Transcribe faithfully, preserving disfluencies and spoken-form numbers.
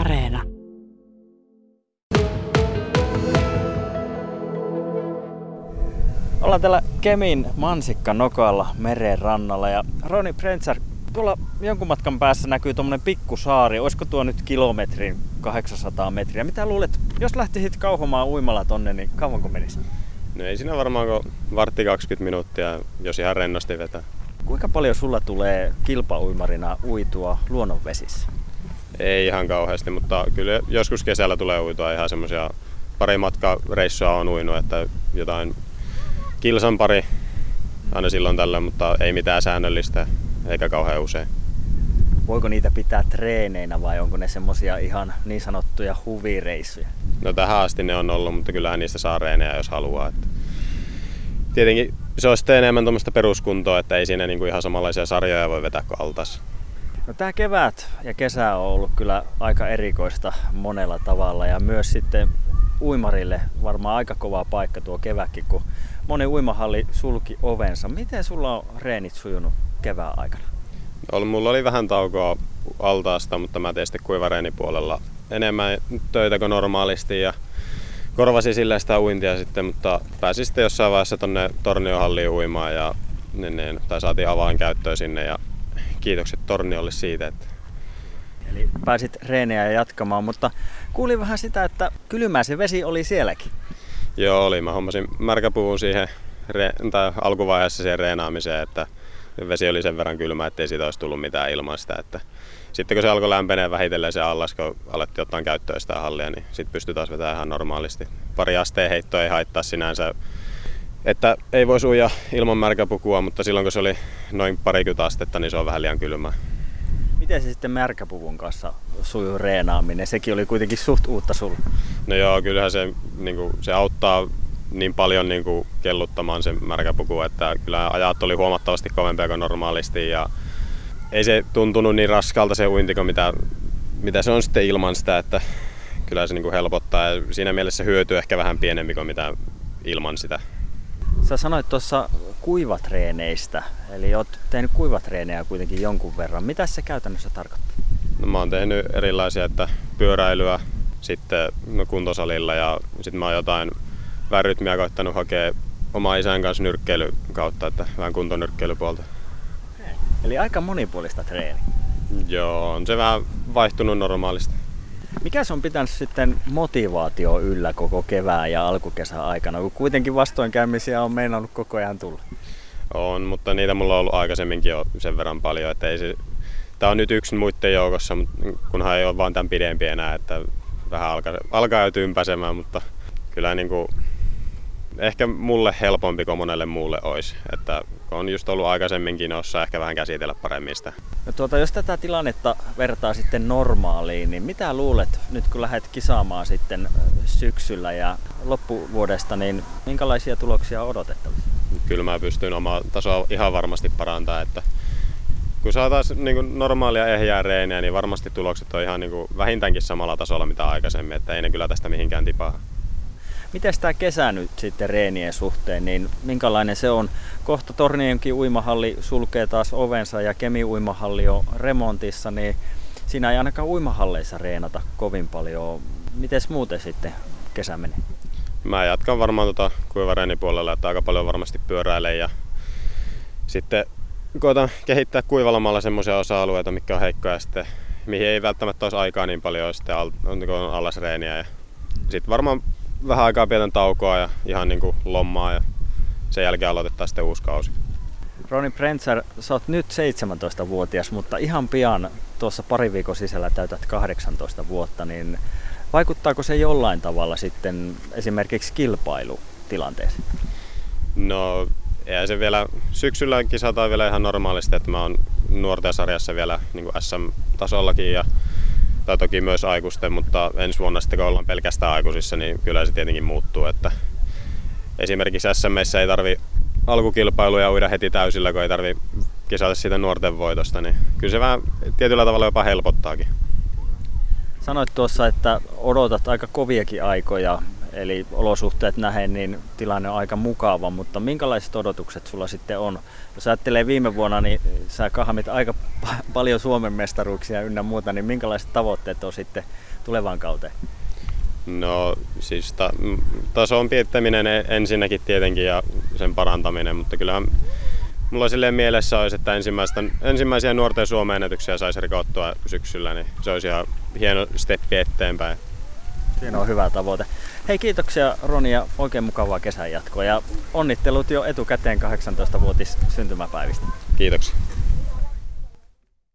Areena. Ollaan täällä Kemin Mansikkanokalla meren rannalla ja Ronny Brännkärr, tuolla jonkun matkan päässä näkyy tuommoinen pikkusaari. Olisiko tuo nyt kilometrin kahdeksansataa metriä? Mitä luulet, jos lähtisit kauhomaan uimalla tonne, niin kauanko menisi? No ei siinä varmaan kuin vartti kaksikymmentä minuuttia, jos ihan rennosti vetää. Kuinka paljon sulla tulee kilpauimarina uitua luonnonvesissä? Ei ihan kauheasti, mutta kyllä joskus kesällä tulee uitua ihan semmoisia. Pari matkareissua on uinut, että jotain kilsan pari aina silloin tällöin, mutta ei mitään säännöllistä eikä kauhean usein. Voiko niitä pitää treeneinä vai onko ne semmoisia ihan niin sanottuja huvireissuja? No tähän asti ne on ollut, mutta kyllähän niistä saa reenejä jos haluaa. Että tietenkin se on sitten enemmän tuommoista peruskuntoa, että ei siinä niinku ihan samanlaisia sarjoja voi vetää kuin altaassa. No, tämä kevät ja kesä on ollut kyllä aika erikoista monella tavalla ja myös sitten uimarille varmaan aika kova paikka tuo kevätkin, kun moni uimahalli sulki ovensa. Miten sulla on reenit sujunut kevään aikana? No, mulla oli vähän taukoa altaasta, mutta mä tein sitten kuivareenipuolella enemmän töitä kuin normaalisti ja korvasin sillä sitä uintia sitten, mutta pääsin sitten jossain vaiheessa tonne Tornion halliin uimaan ja niin, niin, tai saatiin avainkäyttöön sinne ja kiitokset Torniolle siitä. Että... Eli pääsit reenejä jatkamaan, mutta kuulin vähän sitä, että kylmää se vesi oli sielläkin. Joo, oli. Mä hommasin märkäpuvun siihen re- tai alkuvaiheessa siihen reenaamiseen, että vesi oli sen verran kylmä, ettei siitä olisi tullut mitään ilman sitä. Että... Sitten kun se alkoi lämpeneen vähitellen se allas, kun alettiin ottaa käyttöön sitä hallia, niin sitten pystyi taas vetämään ihan normaalisti. Pari asteen heittoa ei haittaa sinänsä. Että ei voi uida ilman märkäpukua, mutta silloin kun se oli noin parikymmentä astetta, niin se on vähän liian kylmää. Miten se sitten märkäpuvun kanssa sujuu reenaaminen? Sekin oli kuitenkin suht uutta sulla. No joo, kyllähän se, niin kuin, se auttaa niin paljon niin kuin kelluttamaan se märkäpuku, että kyllä ajat oli huomattavasti kovempia kuin normaalisti. Ja ei se tuntunut niin raskalta se uintiko, mitä, mitä se on sitten ilman sitä, että kyllä se niin kuin helpottaa. Ja siinä mielessä se hyötyy ehkä vähän pienempi kuin mitä ilman sitä. Sä sanoit tuossa kuivatreeneistä, eli oot tehnyt kuivatreenejä kuitenkin jonkun verran. Mitä se käytännössä tarkoittaa? No, mä oon tehnyt erilaisia, että pyöräilyä sitten no, kuntosalilla ja sitten mä oon jotain värytmiä koittanut hakea oman isän kanssa nyrkkeily kautta, että vähän kuntonyrkkeilypuolta. Eli aika monipuolista treeniä. Joo, on se vähän vaihtunut normaalisti. Mikä se on pitänyt sitten motivaatio yllä koko kevään ja alkukesän aikana, kun kuitenkin vastoinkäymisiä on meinannut koko ajan tulla? On, mutta niitä mulla on ollut aikaisemminkin jo sen verran paljon, että ei se... Tää on nyt yksi muiden joukossa, kunhan ei ole vaan tämän pidempi enää, että vähän alkaa, alkaa jo tympäsemään, mutta kyllä niin kuin, ehkä mulle helpompi kuin monelle muulle olisi, että on just ollut aikaisemminkin, osaa ehkä vähän käsitellä paremmin sitä. No tuota, jos tätä tilannetta vertaa sitten normaaliin, niin mitä luulet nyt kun lähdet kisaamaan sitten syksyllä ja loppuvuodesta, niin minkälaisia tuloksia on odotettavissa? Kyllä mä pystyn omaa tasoa ihan varmasti parantamaan, että kun saataas niin kuin normaalia ehjää reenejä, niin varmasti tulokset on ihan niin kuin vähintäänkin samalla tasolla mitä aikaisemmin, että ei ne kyllä tästä mihinkään tipaa. Mites tää kesä nyt sitten reenien suhteen, niin minkälainen se on? Kohta Tornionkin uimahalli sulkee taas ovensa ja Kemi uimahalli on remontissa, niin siinä ei ainakaan uimahalleissa reenata kovin paljon. Mites muuten sitten kesä menee? Mä jatkan varmaan tuota kuivareenipuolella, että aika paljon varmasti pyöräilen ja sitten koitan kehittää kuivalomalla semmoisia osa-alueita, mitkä on heikkoja sitten, mihin ei välttämättä olisi aikaa niin paljon, sitten on allasreeniä ja sitten varmaan vähän aikaa pientä taukoa ja ihan niin kuin lommaa ja sen jälkeen aloitetaan sitten uusi kausi. Ronny Brännkärr, sä oot nyt seitsemäntoistavuotias, mutta ihan pian tuossa pari viikon sisällä täytät kahdeksantoista vuotta, niin vaikuttaako se jollain tavalla sitten esimerkiksi kilpailutilanteeseen? No, ei se vielä, syksyllä kisataan vielä ihan normaalisti, että mä oon nuorten sarjassa vielä niin kuin äs äm-tasollakin ja tai toki myös aikuisten, mutta ensi vuonna sitten kun ollaan pelkästään aikuisissa, niin kyllä se tietenkin muuttuu. Että esimerkiksi äs äm-meissä ei tarvi alkukilpailuja uida heti täysillä, kun ei tarvi kisata siitä nuorten voitosta, niin kyllä se vähän tietyllä tavalla jopa helpottaakin. Sanoit tuossa, että odotat aika koviakin aikoja eli olosuhteet nähen, niin tilanne on aika mukava, mutta minkälaiset odotukset sulla sitten on? Jos ajattelee viime vuonna, niin sä kahmit aika paljon Suomen mestaruuksia ynnä muuta, niin minkälaiset tavoitteet on sitten tulevaan kauteen? No siis ta- tason piirtäminen ensinnäkin tietenkin ja sen parantaminen, mutta kyllähän mulla silleen mielessä olisi, että ensimmäisiä nuorten Suomen ennätyksiä saisi rikottua syksyllä, niin se olisi ihan hieno steppi eteenpäin. Siinä on hyvä tavoite. Hei, kiitoksia Ronny ja oikein mukavaa kesän jatkoa ja onnittelut jo etukäteen kahdeksantoistavuotis syntymäpäivistä. Kiitoksia.